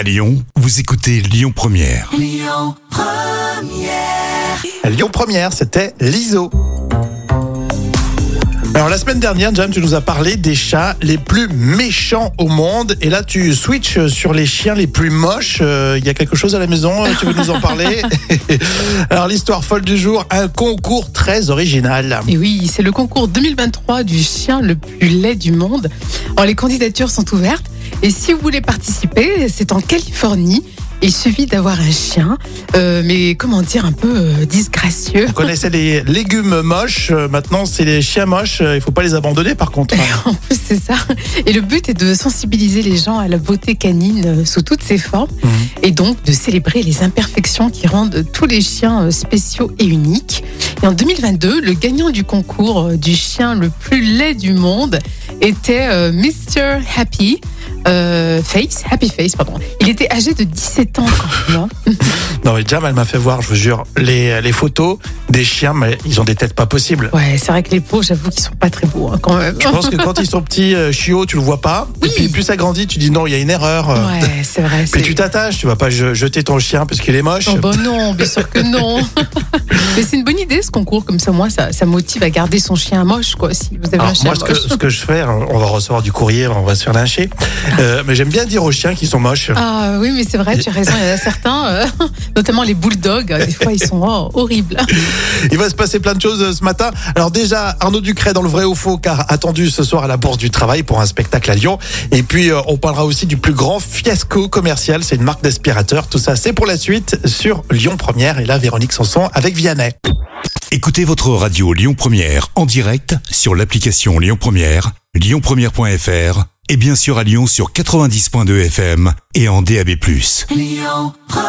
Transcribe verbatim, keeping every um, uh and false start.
À Lyon, vous écoutez Lyon Première. Lyon Première. Lyon Première, c'était l'I S O. Alors la semaine dernière, Jam, tu nous as parlé des chats les plus méchants au monde. Et là, tu switches sur les chiens les plus moches. Il euh, y a quelque chose à la maison, tu veux nous en parler? Alors l'histoire folle du jour, un concours très original. Et oui, c'est le concours deux mille vingt-trois du chien le plus laid du monde. Alors les candidatures sont ouvertes. Et si vous voulez participer, c'est en Californie. Il suffit d'avoir un chien, euh, mais comment dire, un peu euh, disgracieux. On connaissait les légumes moches, euh, maintenant c'est les chiens moches, euh, il ne faut pas les abandonner par contre. En plus, c'est ça. Et le but est de sensibiliser les gens à la beauté canine euh, sous toutes ses formes, mmh. et donc de célébrer les imperfections qui rendent tous les chiens euh, spéciaux et uniques. Et en deux mille vingt-deux, le gagnant du concours euh, du chien le plus laid du monde était euh, Mister Happy. Euh, Face, Happy Face, pardon. Il était âgé de dix-sept ans. Non, non mais Jam, elle m'a fait voir, je vous jure, les, les photos des chiens, mais ils ont des têtes pas possibles. Ouais, c'est vrai que les pauvres, j'avoue qu'ils sont pas très beaux hein, quand même. Je pense que quand ils sont petits, euh, chiots, tu le vois pas. Oui. Et puis plus ça grandit, tu dis non, il y a une erreur. Ouais, c'est vrai. Puis c'est... tu t'attaches, tu vas pas jeter ton chien parce qu'il est moche. Oh bah non, bien sûr que non. Mais c'est une bonne idée ce concours, comme ça, moi, ça, ça motive à garder son chien moche, quoi. Si vous avez Alors, un chien moi, moche. Moi, ce, ce que je fais, on va recevoir du courrier, on va se faire lyncher. Euh, mais j'aime bien dire aux chiens qu'ils sont moches. Ah oui, mais c'est vrai, tu as raison, il y en a certains, euh, notamment les bulldogs, des fois ils sont oh, horribles. Il va se passer plein de choses ce matin. Alors déjà, Arnaud Ducret dans le vrai ou faux, car attendu ce soir à la Bourse du Travail pour un spectacle à Lyon. Et puis euh, on parlera aussi du plus grand fiasco commercial, c'est une marque d'aspirateur. Tout ça, c'est pour la suite sur Lyon Première. Et là, Véronique Sanson avec Vianney. Écoutez votre radio Lyon Première en direct sur l'application Lyon Première, lyon première point f r. Et bien sûr à Lyon sur quatre-vingt-dix virgule deux F M et en D A B plus. Lyon Première.